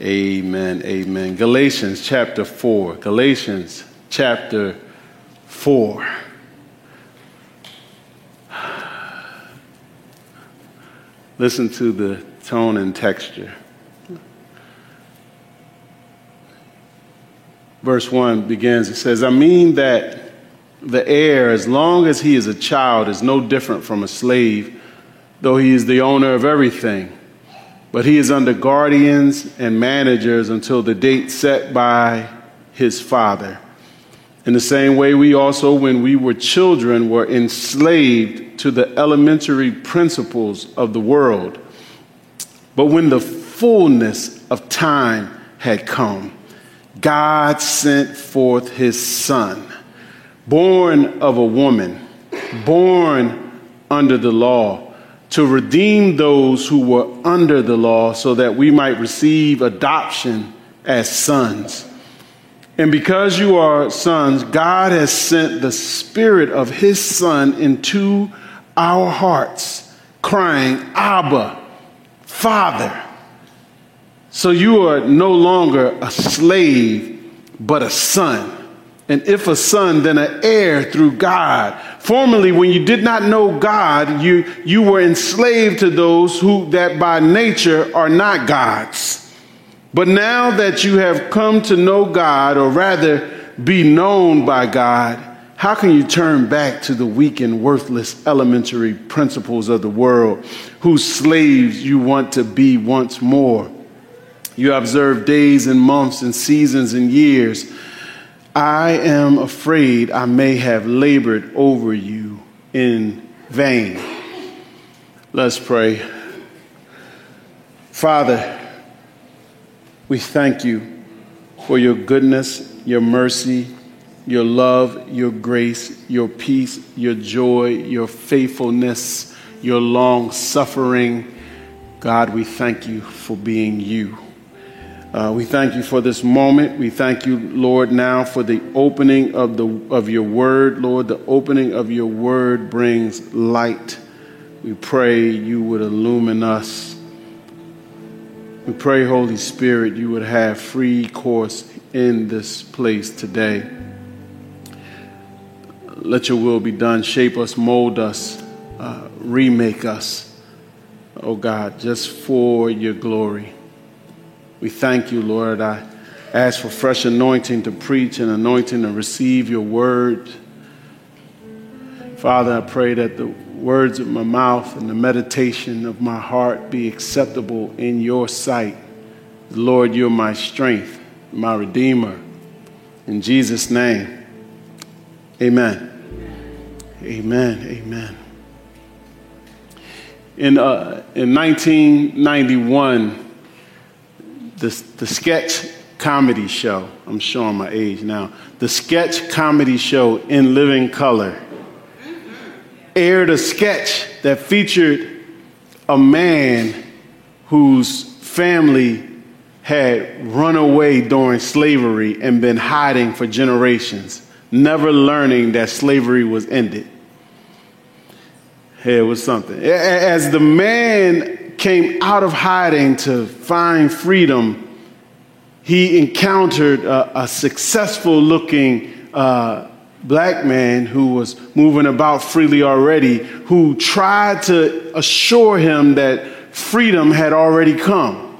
Amen, amen. Galatians chapter 4. Listen to the tone and texture. Verse 1 begins, it says, I mean that the heir, as long as he is a child, is no different from a slave, though he is the owner of everything. But he is under guardians and managers until the date set by his father. In the same way, we also, when we were children, were enslaved to the elementary principles of the world. But when the fullness of time had come, God sent forth his son, born of a woman, born under the law, to redeem those who were under the law so that we might receive adoption as sons. And because you are sons, God has sent the Spirit of his Son into our hearts, crying, Abba, Father. So you are no longer a slave, but a son. And if a son, then an heir through God. Formerly, when you did not know God, you were enslaved to those who that by nature are not God's. But now that you have come to know God, or rather be known by God, how can you turn back to the weak and worthless elementary principles of the world, whose slaves you want to be once more? You observe days and months and seasons and years. I am afraid I may have labored over you in vain. Let's pray. Father, we thank you for your goodness, your mercy, your love, your grace, your peace, your joy, your faithfulness, your long suffering. God, we thank you for being you. We thank you for this moment. We thank you, Lord, now for the opening of your word. Lord, the opening of your word brings light. We pray you would illumine us. We pray, Holy Spirit, you would have free course in this place today. Let your will be done. Shape us, mold us, remake us. Oh God, just for your glory. We thank you, Lord. I ask for fresh anointing to preach and anointing to receive your word. Father, I pray that the words of my mouth and the meditation of my heart be acceptable in your sight. Lord, you're my strength, my redeemer. In Jesus' name, amen. Amen, amen. In 1991, The sketch comedy show, I'm showing my age now, the sketch comedy show In Living Color aired a sketch that featured a man whose family had run away during slavery and been hiding for generations, never learning that slavery was ended. It was something. As the man came out of hiding to find freedom, he encountered a successful-looking black man who was moving about freely already, who tried to assure him that freedom had already come.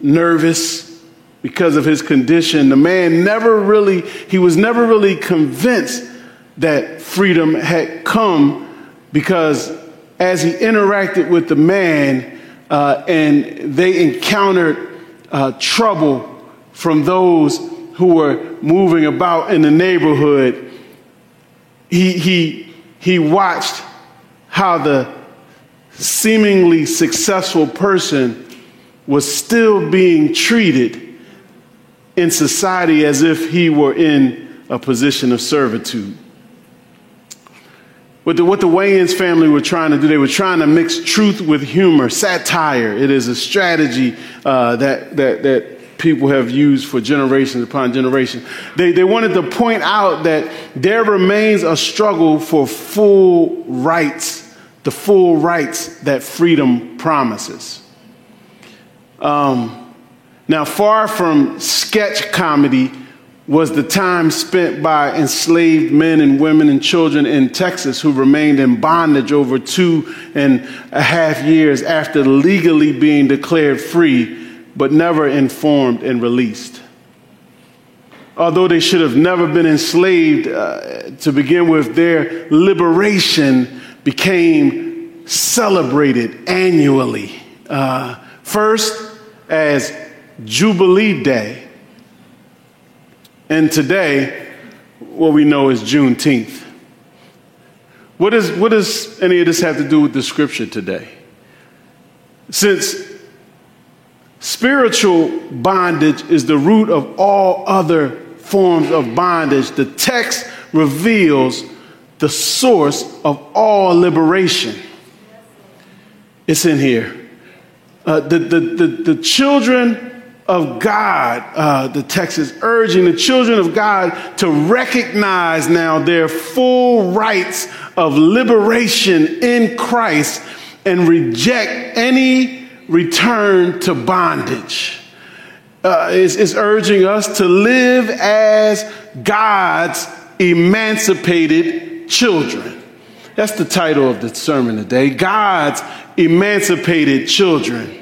Nervous because of his condition, the man was never really convinced that freedom had come, because as he interacted with the man and they encountered trouble from those who were moving about in the neighborhood, he watched how the seemingly successful person was still being treated in society as if he were in a position of servitude. What the Wayans family were trying to do, they were trying to mix truth with humor, satire. It is a strategy that people have used for generations upon generations. They wanted to point out that there remains a struggle for full rights, the full rights that freedom promises. Now, far from sketch comedy was the time spent by enslaved men and women and children in Texas who remained in bondage over 2.5 years after legally being declared free, but never informed and released. Although they should have never been enslaved to begin with, their liberation became celebrated annually. First as Jubilee Day, and today, what we know is Juneteenth. What does any of this have to do with the scripture today? Since spiritual bondage is the root of all other forms of bondage, the text reveals the source of all liberation. It's in here. The children of God, the text is urging the children of God to recognize now their full rights of liberation in Christ and reject any return to bondage. It's urging us to live as God's emancipated children. That's the title of the sermon today, God's Emancipated Children.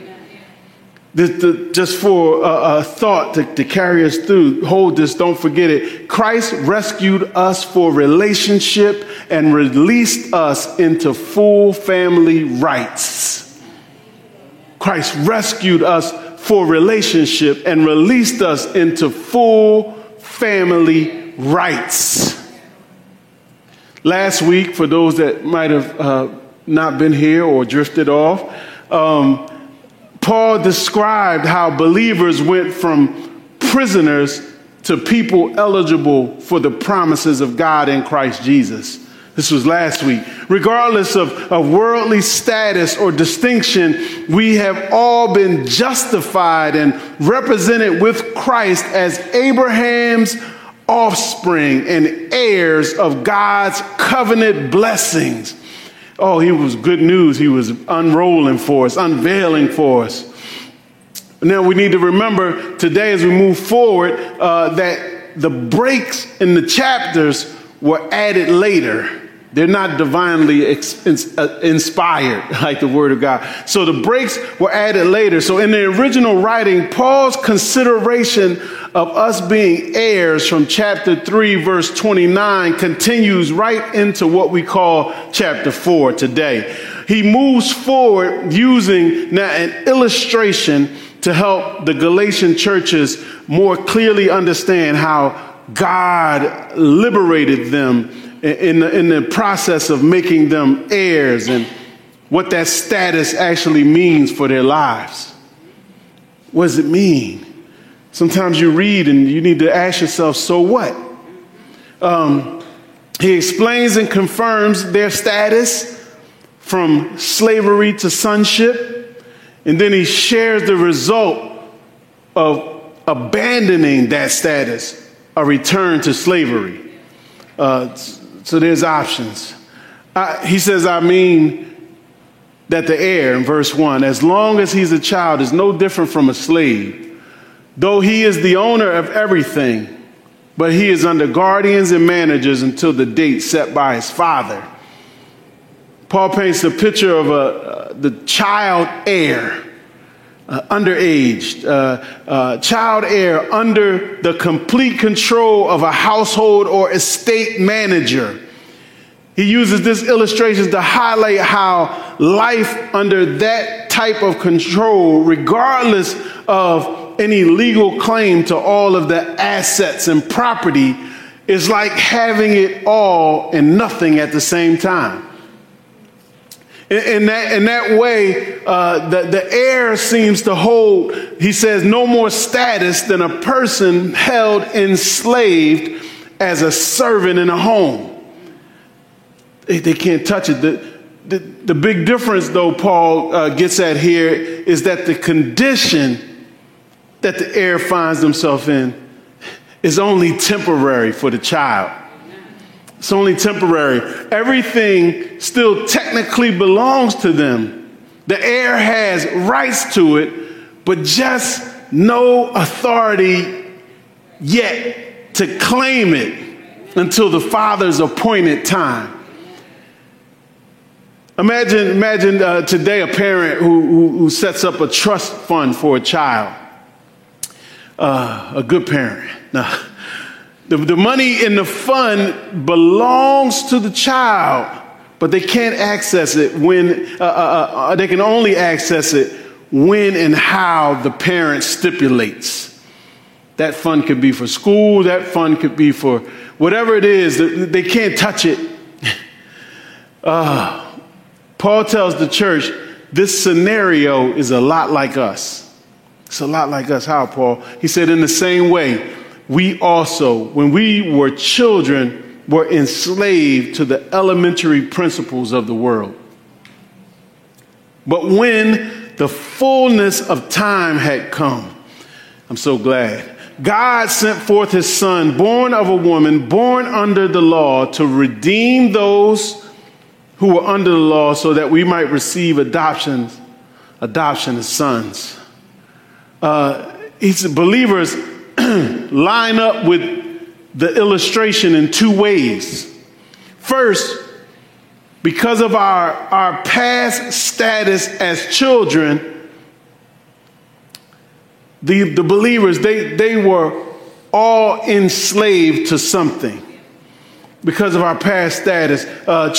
Just for a thought to carry us through, hold this, don't forget it. Christ rescued us for relationship and released us into full family rights. Christ rescued us for relationship and released us into full family rights. Last week, for those that might have not been here or drifted off, Paul described how believers went from prisoners to people eligible for the promises of God in Christ Jesus. This was last week. Regardless of worldly status or distinction, we have all been justified and represented with Christ as Abraham's offspring and heirs of God's covenant blessings. Oh, he was good news. He was unrolling for us, unveiling for us. Now, we need to remember today as we move forward that the breaks in the chapters were added later. They're not divinely inspired like the Word of God. So the breaks were added later. So in the original writing, Paul's consideration of us being heirs from chapter 3, verse 29 continues right into what we call chapter 4 today. He moves forward using now an illustration to help the Galatian churches more clearly understand how God liberated them in the process of making them heirs and what that status actually means for their lives. What does it mean? Sometimes you read and you need to ask yourself, so what? He explains and confirms their status from slavery to sonship, and then he shares the result of abandoning that status, a return to slavery. So there's options. He says, I mean that the heir, in verse 1, as long as he's a child, is no different from a slave, though he is the owner of everything, but he is under guardians and managers until the date set by his father. Paul paints a picture of the child heir, underaged, child heir under the complete control of a household or estate manager. He uses this illustration to highlight how life under that type of control, regardless of any legal claim to all of the assets and property, is like having it all and nothing at the same time. In that way, the heir seems to hold, he says, no more status than a person held enslaved as a servant in a home. They can't touch it. The big difference, though, Paul gets at here is that the condition that the heir finds himself in is only temporary for the child. It's only temporary. Everything still technically belongs to them. The heir has rights to it, but just no authority yet to claim it until the Father's appointed time. Imagine today a parent who sets up a trust fund for a child. A good parent. Now, the money in the fund belongs to the child, but they can't access it when they can only access it when and how the parent stipulates. That fund could be for school. That fund could be for whatever it is. They can't touch it. Paul tells the church, this scenario is a lot like us. It's a lot like us. How, Paul? He said, in the same way, we also, when we were children, were enslaved to the elementary principles of the world. But when the fullness of time had come, I'm so glad, God sent forth his son, born of a woman, born under the law, to redeem those who were under the law, so that we might receive adoption as sons. Believers line up with the illustration in two ways. First, because of our past status as children, the believers, they were all enslaved to something. Because of our past status,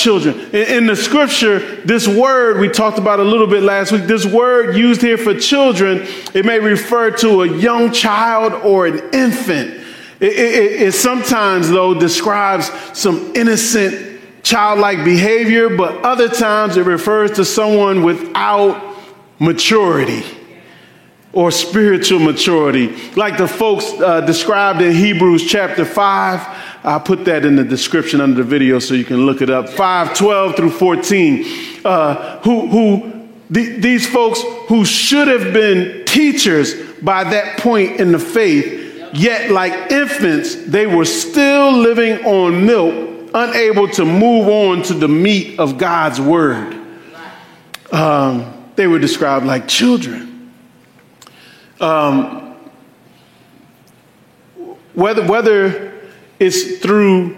children. In the scripture, this word we talked about a little bit last week, this word used here for children, it may refer to a young child or an infant. It sometimes, though, describes some innocent childlike behavior, but other times it refers to someone without maturity or spiritual maturity. Like the folks described in Hebrews chapter 5, I'll put that in the description under the video so you can look it up. 5:12-14. These folks who should have been teachers by that point in the faith, yet like infants, they were still living on milk, unable to move on to the meat of God's word. They were described like children. Whether it's through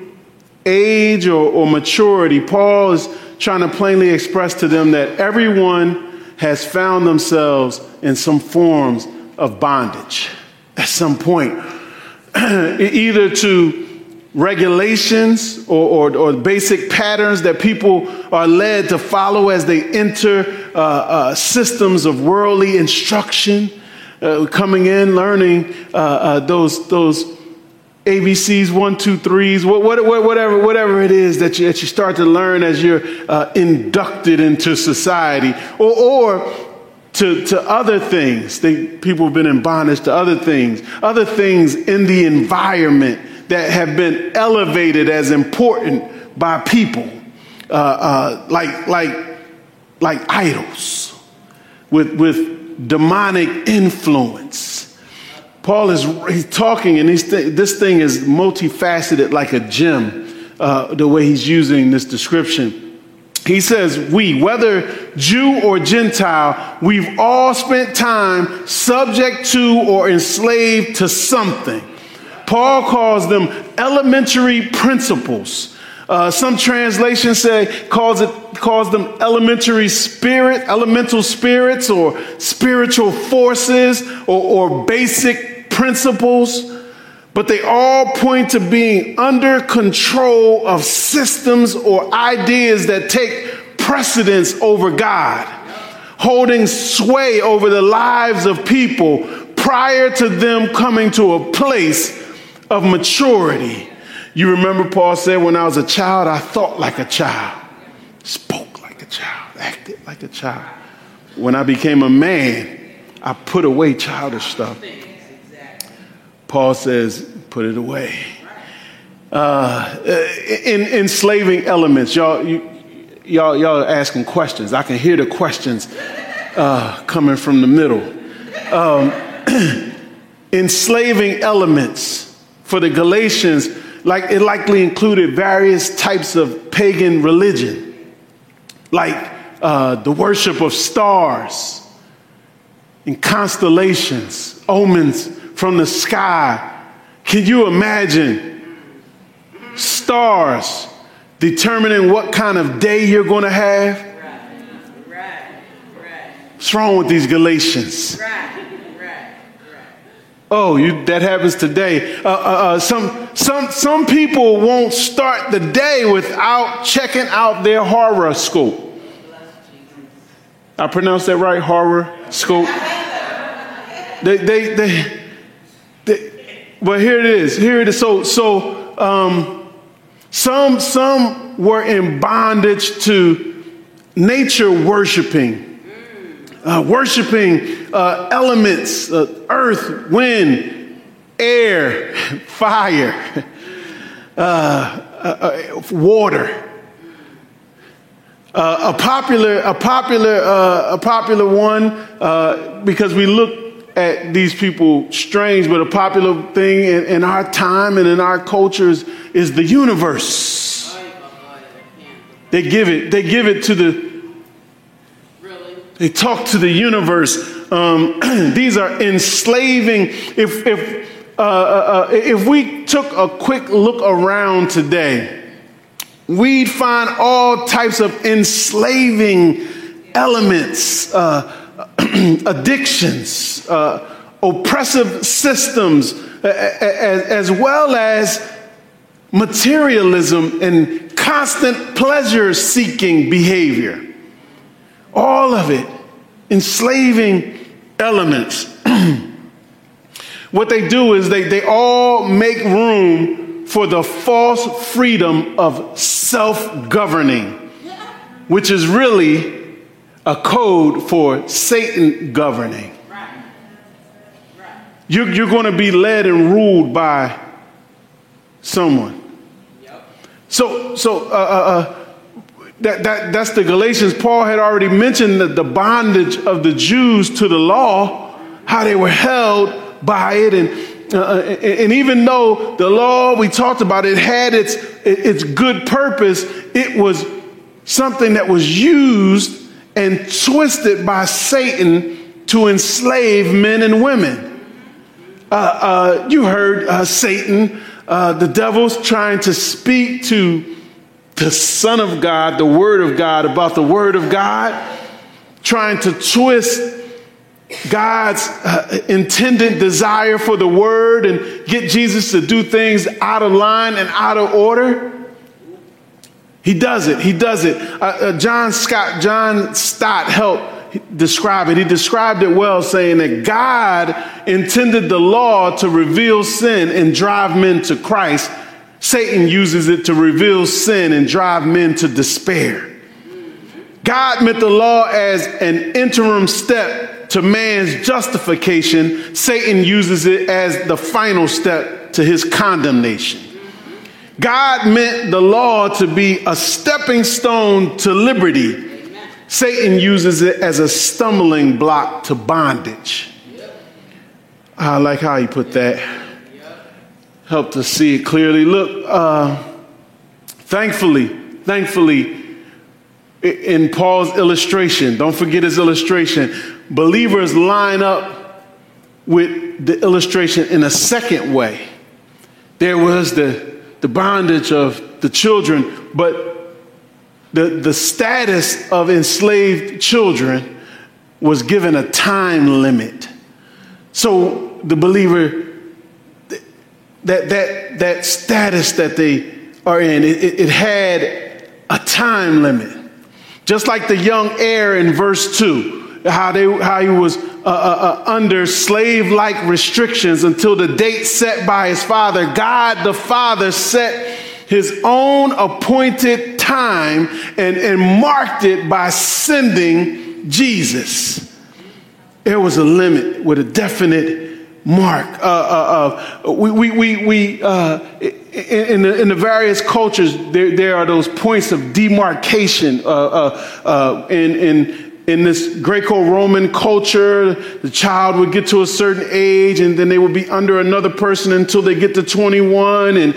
age or maturity, Paul is trying to plainly express to them that everyone has found themselves in some forms of bondage at some point, either to regulations or basic patterns that people are led to follow as they enter systems of worldly instruction, coming in, learning those ABCs, 1, 2, 3s, whatever it is that you start to learn as you're inducted into society, or to other things. People have been in bondage to other things in the environment that have been elevated as important by people, like idols with demonic influence. Paul is talking, and this thing is multifaceted like a gem, the way he's using this description. He says, we, whether Jew or Gentile, we've all spent time subject to or enslaved to something. Paul calls them elementary principles. Some translations calls them elemental spirits, or spiritual forces, or basic principles. But they all point to being under control of systems or ideas that take precedence over God, holding sway over the lives of people prior to them coming to a place of maturity. You remember Paul said, when I was a child, I thought like a child, spoke like a child, acted like a child. When I became a man, I put away childish stuff. Paul says, put it away. Enslaving elements. Y'all are asking questions. I can hear the questions coming from the middle. Enslaving elements for the Galatians. Like, it likely included various types of pagan religion, like the worship of stars, and constellations, omens from the sky. Can you imagine stars determining what kind of day you're going to have? Right. What's wrong with these Galatians? Oh, that happens today. Some people won't start the day without checking out their horoscope. I pronounced that right, horoscope. But here it is. Some were in bondage to nature worshiping. Worshiping elements, earth, wind, air, fire, water. A popular one, because we look at these people strange, but a popular thing in our time and in our cultures is the universe. They give it to the. They talk to the universe. These are enslaving. If we took a quick look around today, we'd find all types of enslaving elements, addictions, oppressive systems, as well as materialism and constant pleasure-seeking behavior. All of it, enslaving elements. What they do is they all make room for the false freedom of self-governing, which is really a code for Satan governing. You're going to be led and ruled by someone. That's the Galatians. Paul had already mentioned the bondage of the Jews to the law, how they were held by it, and even though the law we talked about, it had its good purpose, it was something that was used and twisted by Satan to enslave men and women. You heard Satan, the devil's trying to speak to the Son of God, the Word of God, about the Word of God, trying to twist God's intended desire for the Word and get Jesus to do things out of line and out of order. He does it. John Stott helped describe it. He described it well, saying that God intended the law to reveal sin and drive men to Christ. Satan uses it to reveal sin and drive men to despair. God meant the law as an interim step to man's justification. Satan uses it as the final step to his condemnation. God meant the law to be a stepping stone to liberty. Satan uses it as a stumbling block to bondage. I like how he put that. Help to see it clearly. Look, thankfully, in Paul's illustration, don't forget his illustration, believers line up with the illustration in a second way. There was the bondage of the children, but the status of enslaved children was given a time limit. So the believer, that status that they are in, it had a time limit. Just like the young heir in verse 2, how he was under slave-like restrictions until the date set by his father. God the Father set his own appointed time and marked it by sending Jesus. There was a limit with a definite mark. In the various cultures, there are those points of demarcation. In this Greco-Roman culture, the child would get to a certain age, and then they would be under another person until they get to 21. And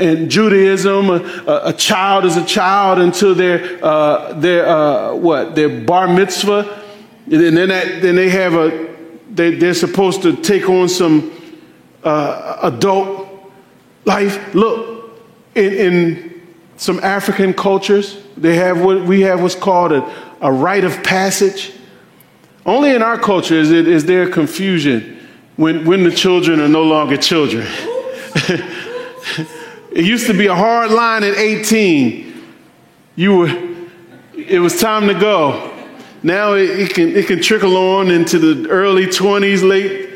in Judaism, a child is a child until their bar mitzvah. And then they have they're supposed to take on some adult life. Look, in some African cultures, they have what we have what's called a rite of passage. Only in our culture is there confusion when the children are no longer children. It used to be a hard line at 18. It was time to go. Now it can trickle on into the early 20s, late.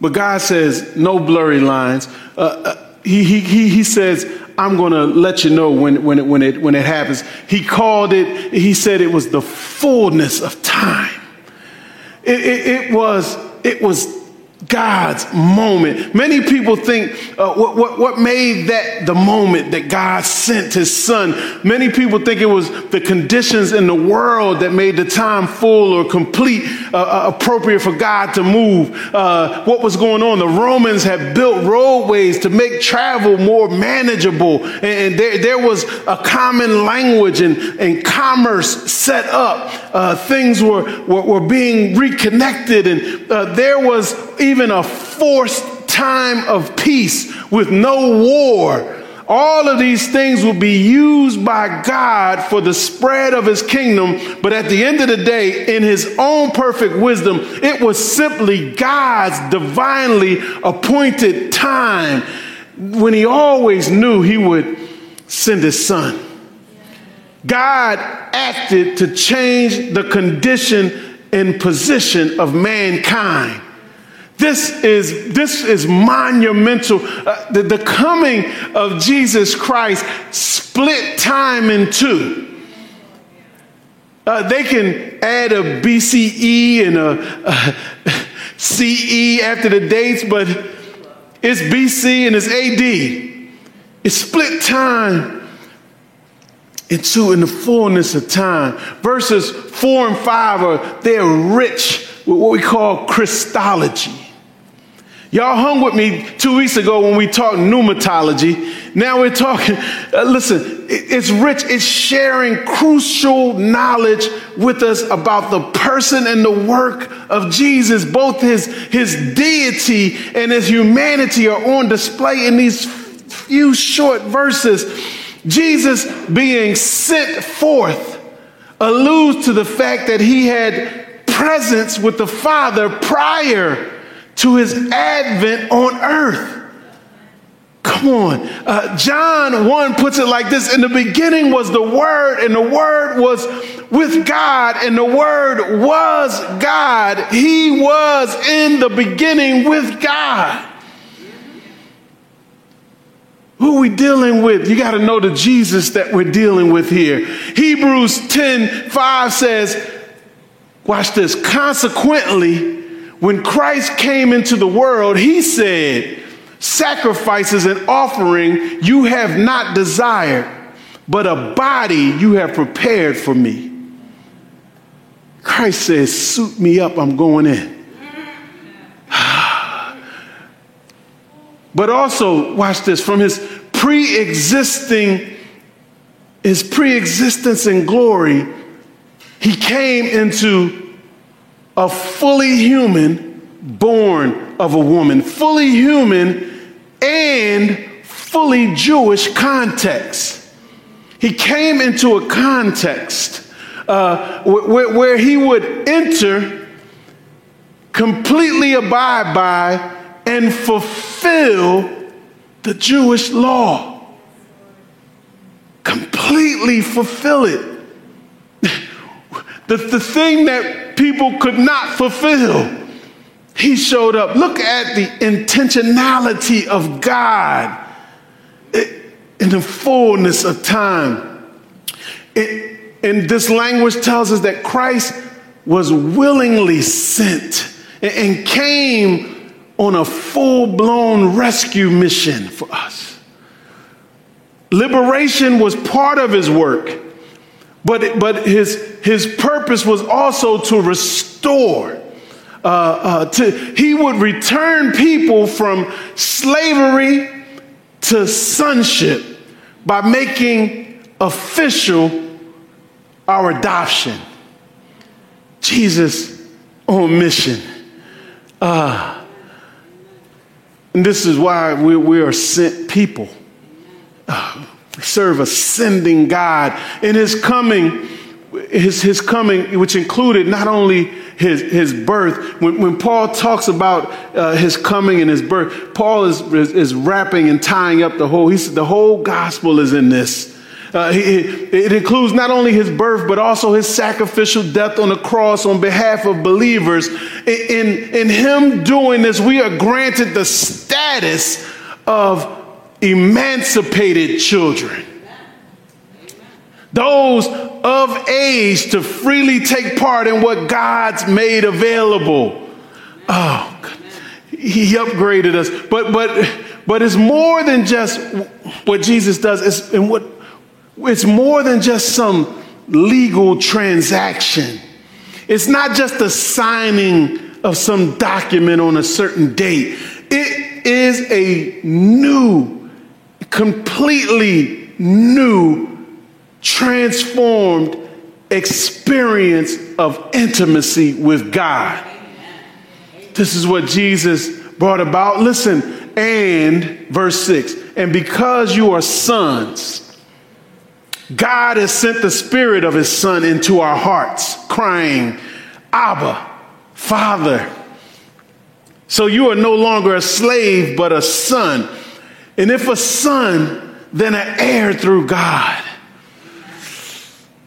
But God says no blurry lines. He says, "I'm going to let you know when it happens." He called it. He said it was the fullness of time. It was God's moment. Many people think what made that the moment that God sent his son. Many people think it was the conditions in the world that made the time full or complete, appropriate for God to move. What was going on? The Romans had built roadways to make travel more manageable. And there was a common language and commerce set up. Things were being reconnected. And there was even a forced time of peace with no war. All of these things will be used by God for the spread of his kingdom. But at the end of the day, in his own perfect wisdom, it was simply God's divinely appointed time when he always knew he would send his son. God acted to change the condition and position of mankind. This is monumental. The coming of Jesus Christ split time in two. They can add a BCE and a CE after the dates, but it's BC and it's AD. It's split time in two in the fullness of time. Verses 4 and 5 they're rich with what we call Christology. Y'all hung with me 2 weeks ago when we talked pneumatology. Now we're talking, listen, it's rich. It's sharing crucial knowledge with us about the person and the work of Jesus. Both his deity and his humanity are on display in these few short verses. Jesus being sent forth alludes to the fact that he had presence with the Father prior to his advent on earth. Come on. John 1 puts it like this. In the beginning was the Word, and the Word was with God, and the Word was God. He was in the beginning with God. Who are we dealing with? You got to know the Jesus that we're dealing with here. Hebrews 10:5 says, watch this, consequently, when Christ came into the world, he said, "Sacrifices and offering you have not desired, but a body you have prepared for me." Christ says, "Suit me up, I'm going in." But also, watch this, from his pre-existence in glory, he came into a fully human, born of a woman, fully human and fully Jewish context. He came into a context where he would enter, completely abide by, and fulfill the Jewish law. Completely fulfill it. The thing that people could not fulfill, he showed up. Look at the intentionality of God in the fullness of time. And this language tells us that Christ was willingly sent and came on a full-blown rescue mission for us. Liberation was part of his work. But his purpose was also to restore. He would return people from slavery to sonship by making official our adoption. Jesus on mission. And this is why we are sent people. We serve a sending God. In his coming, which included not only his birth. When Paul talks about his coming and his birth, Paul is wrapping and tying up the whole. He said the whole gospel is in this. It includes not only his birth, but also his sacrificial death on the cross on behalf of believers. In him doing this, we are granted the status of emancipated children. Those of age to freely take part in what God's made available. Oh, God. He upgraded us. But it's more than just what Jesus does. It's more than just some legal transaction. It's not just the signing of some document on a certain date. It is a new, completely new, transformed experience of intimacy with God. This is what Jesus brought about. Listen, and verse 6, and because you are sons, God has sent the Spirit of his Son into our hearts, crying, Abba, Father. So you are no longer a slave, but a son. And if a son, then an heir through God.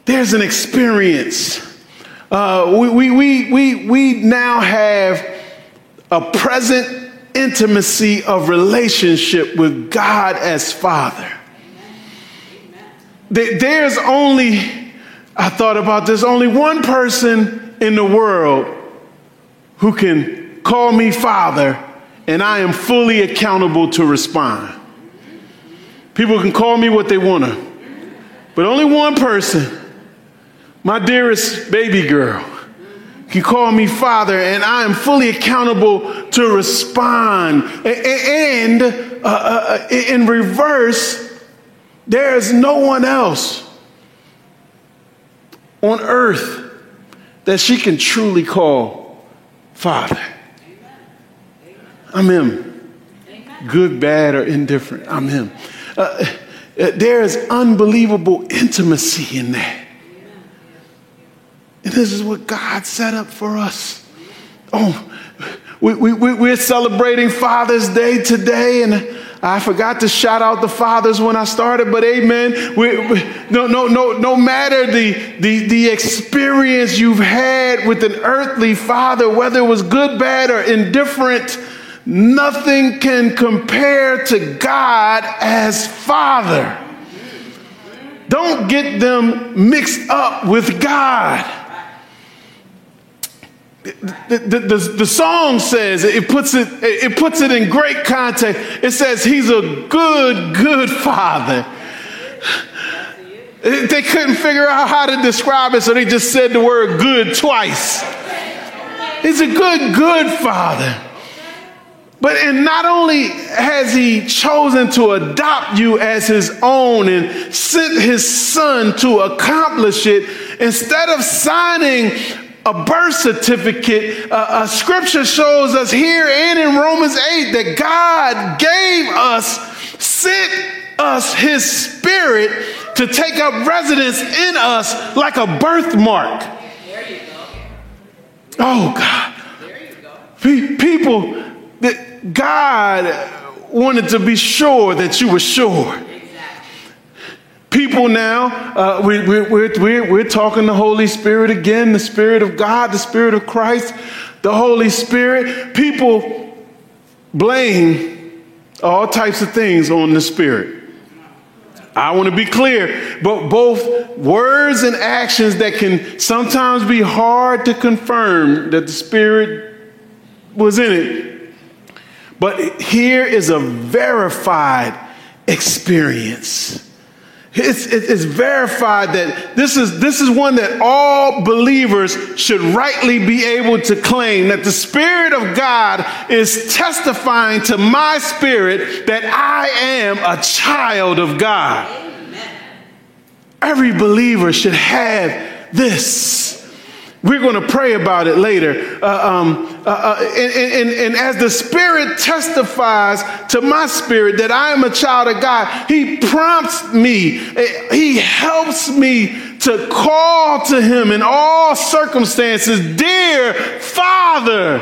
There's an experience. We now have a present intimacy of relationship with God as Father. There's only, I thought about this, only one person in the world who can call me Father, and I am fully accountable to respond. People can call me what they want to, but only one person, my dearest baby girl, can call me Father, and I am fully accountable to respond. And in reverse, there is no one else on earth that she can truly call Father. Amen. I'm him. Amen. Good, bad, or indifferent. I'm him. There is unbelievable intimacy in that. And this is what God set up for us. Oh, we're celebrating Father's Day today, and I forgot to shout out the fathers when I started, but amen. No matter the experience you've had with an earthly father, whether it was good, bad, or indifferent, nothing can compare to God as Father. Don't get them mixed up with God. The song says, it puts it in great context. It says he's a good father. They couldn't figure out how to describe it, so they just said the word good twice. He's a good father. But and not only has he chosen to adopt you as his own and sent his son to accomplish it, instead of signing a birth certificate, scripture shows us here and in Romans 8 that God sent us his Spirit to take up residence in us like a birthmark. There you go. Oh, God. There you go. People, that God wanted to be sure that you were sure. People now, we're talking the Holy Spirit again, the Spirit of God, the Spirit of Christ, the Holy Spirit. People blame all types of things on the Spirit. I want to be clear, but both words and actions that can sometimes be hard to confirm that the Spirit was in it. But here is a verified experience. It's verified that this is one that all believers should rightly be able to claim, that the Spirit of God is testifying to my spirit that I am a child of God. Amen. Every believer should have this. We're going to pray about it later. And as the Spirit testifies to my spirit that I am a child of God, He prompts me. He helps me to call to Him in all circumstances, dear Father.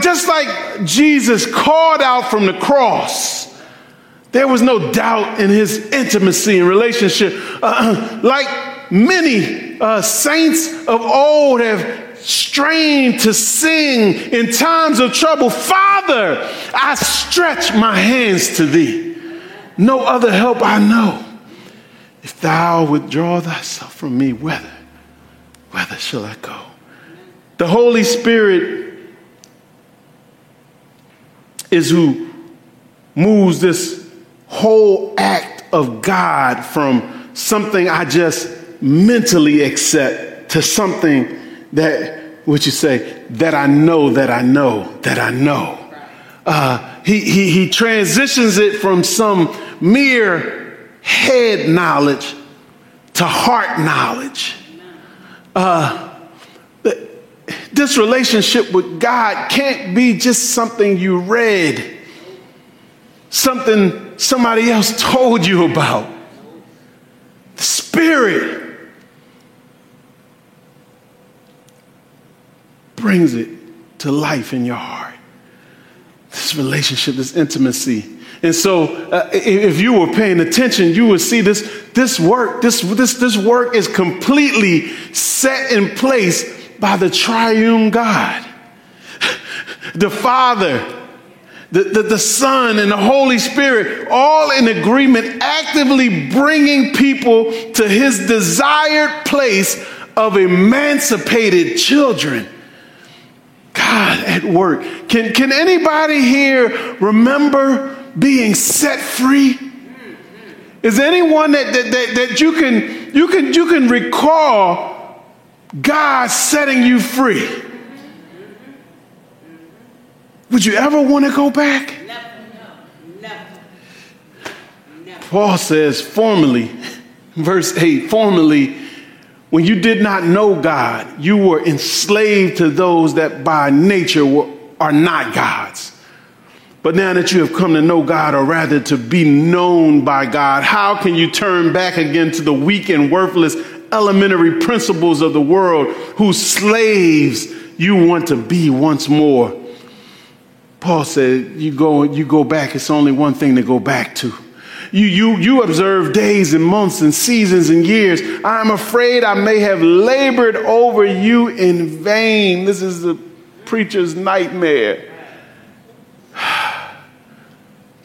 Just like Jesus called out from the cross. There was no doubt in His intimacy and relationship. Like many saints of old have strained to sing in times of trouble, Father, I stretch my hands to Thee. No other help I know. If Thou withdraw Thyself from me, whither shall I go? The Holy Spirit is who moves this whole act of God from something I just mentally accept to something that, what you say, that I know. He transitions it from some mere head knowledge to heart knowledge. This relationship with God can't be just something you read, something somebody else told you about. The Spirit brings it to life in your heart. This relationship, this intimacy. And so if you were paying attention, you would see this work is completely set in place by the triune God. The Father, the Son, and the Holy Spirit, all in agreement, actively bringing people to His desired place of emancipated children. God at work. Can anybody here remember being set free? Is anyone that you can recall God setting you free? Would you ever want to go back? Never. Paul says, formerly, verse 8, formerly, when you did not know God, you were enslaved to those that by nature are not God's. But now that you have come to know God, or rather to be known by God, how can you turn back again to the weak and worthless elementary principles of the world, whose slaves you want to be once more? Paul said, you go back. It's only one thing to go back to. You observe days and months and seasons and years. I'm afraid I may have labored over you in vain. This is the preacher's nightmare.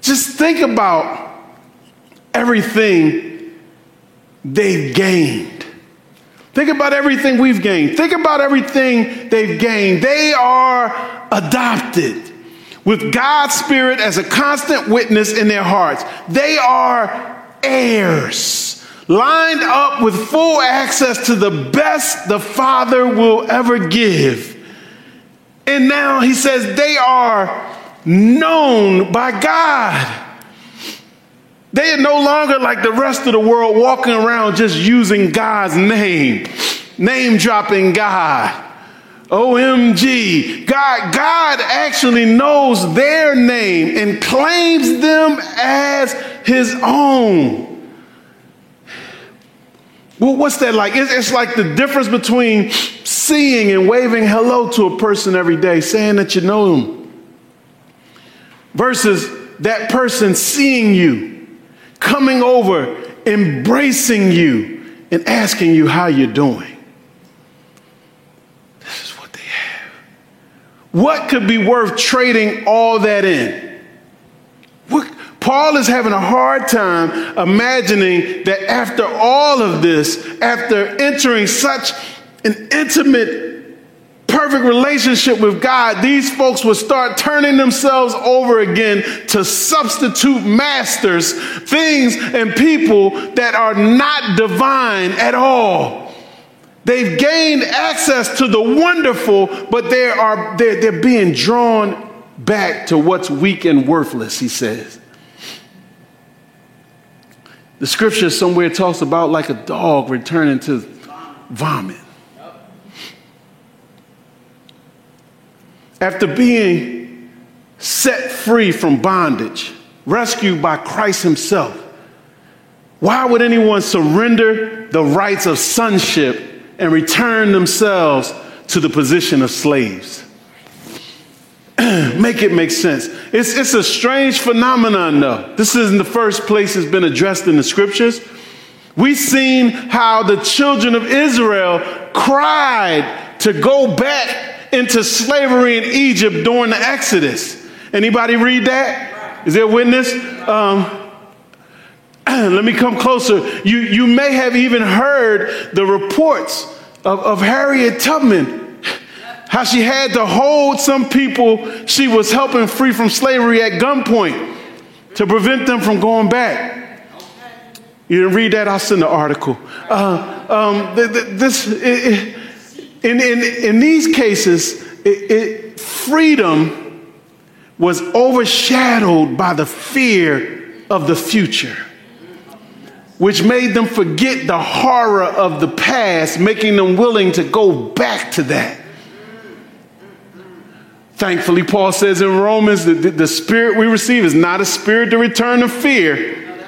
Just think about everything they've gained. Think about everything we've gained. Think about everything they've gained. They are adopted. With God's Spirit as a constant witness in their hearts, they are heirs, lined up with full access to the best the Father will ever give. And now He says they are known by God. They are no longer like the rest of the world, walking around just using God's name, name dropping God. OMG, God actually knows their name and claims them as His own. Well, what's that like? It's like the difference between seeing and waving hello to a person every day, saying that you know them, versus that person seeing you, coming over, embracing you, and asking you how you're doing. What could be worth trading all that in? Paul is having a hard time imagining that after all of this, after entering such an intimate, perfect relationship with God, these folks would start turning themselves over again to substitute masters, things and people that are not divine at all. They've gained access to the wonderful, but they're being drawn back to what's weak and worthless, he says. The scripture somewhere talks about like a dog returning to vomit. After being set free from bondage, rescued by Christ himself, why would anyone surrender the rights of sonship and return themselves to the position of slaves? Make it make sense. It's a strange phenomenon, though. This isn't the first place it's been addressed in the scriptures. We've seen how the children of Israel cried to go back into slavery in Egypt during the Exodus. Anybody read that? Is there a witness? Let me come closer. You may have even heard the reports of Harriet Tubman, how she had to hold some people she was helping free from slavery at gunpoint to prevent them from going back. You didn't read that? I'll send an article. In these cases, freedom was overshadowed by the fear of the future, which made them forget the horror of the past, making them willing to go back to that. Thankfully, Paul says in Romans that the spirit we receive is not a spirit to return to fear.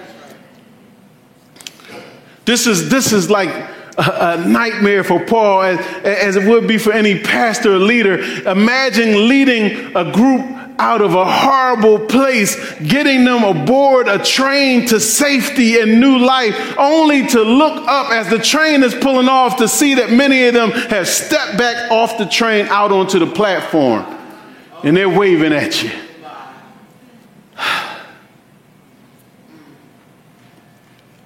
This is like a nightmare for Paul, as it would be for any pastor or leader. Imagine leading a group out of a horrible place, getting them aboard a train to safety and new life, only to look up as the train is pulling off to see that many of them have stepped back off the train out onto the platform. And they're waving at you.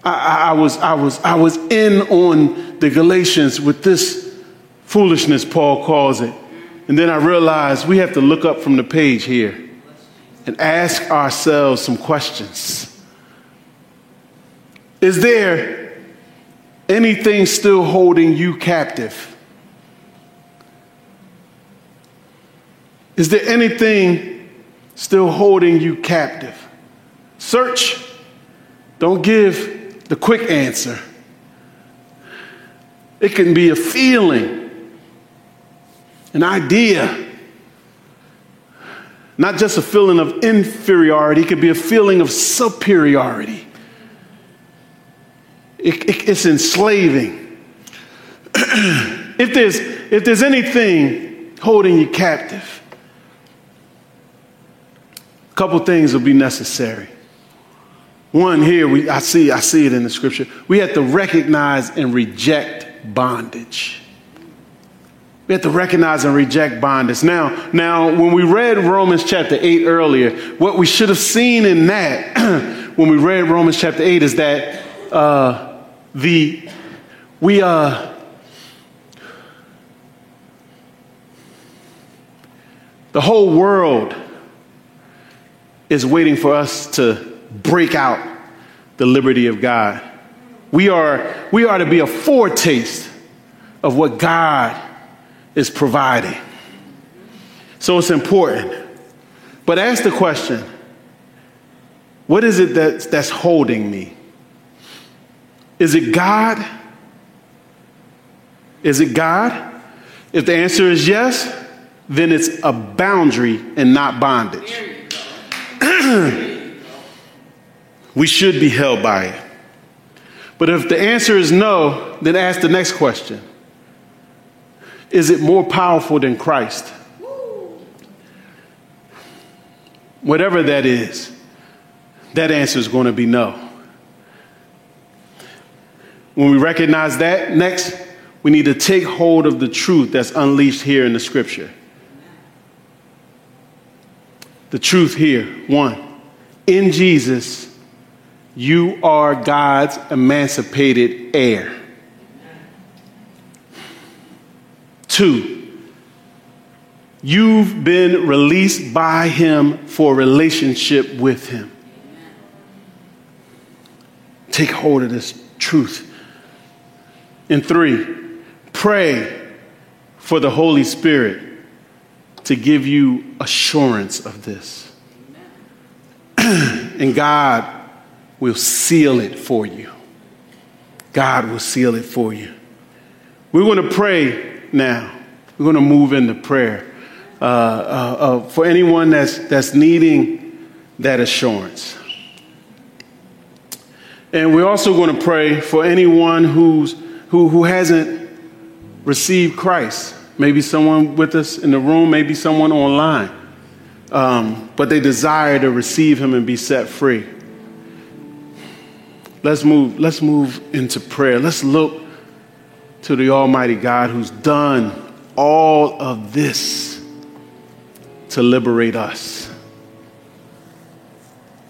I was in on the Galatians with this foolishness, Paul calls it. And then I realized we have to look up from the page here and ask ourselves some questions. Is there anything still holding you captive? Is there anything still holding you captive? Search. Don't give the quick answer. It can be a feeling, an idea, not just a feeling of inferiority. It could be a feeling of superiority. It's enslaving. If there's anything holding you captive, couple things will be necessary. One, here I see it in the scripture. We have to recognize and reject bondage. We have to recognize and reject bondage. Now, when we read Romans chapter 8 earlier, what we should have seen in that, when we read Romans chapter 8, is that the whole world is waiting for us to break out the liberty of God. We are to be a foretaste of what God is providing. So it's important. But ask the question, what is it that's holding me? Is it God? Is it God? If the answer is yes, then it's a boundary and not bondage. We should be held by it. But if the answer is no, then ask the next question. Is it more powerful than Christ? Whatever that is, that answer is going to be no. When we recognize that, next, we need to take hold of the truth that's unleashed here in the scripture. The truth here, one, in Jesus, you are God's emancipated heir. Two, you've been released by him for a relationship with him. Take hold of this truth. And three, pray for the Holy Spirit to give you assurance of this. And God will seal it for you. God will seal it for you. We're going to pray now. We're going to move into prayer for anyone that's needing that assurance. And we're also going to pray for anyone who hasn't received Christ. Maybe someone with us in the room, maybe someone online. But they desire to receive him and be set free. Let's move into prayer. Let's look to the Almighty God who's done all of this to liberate us.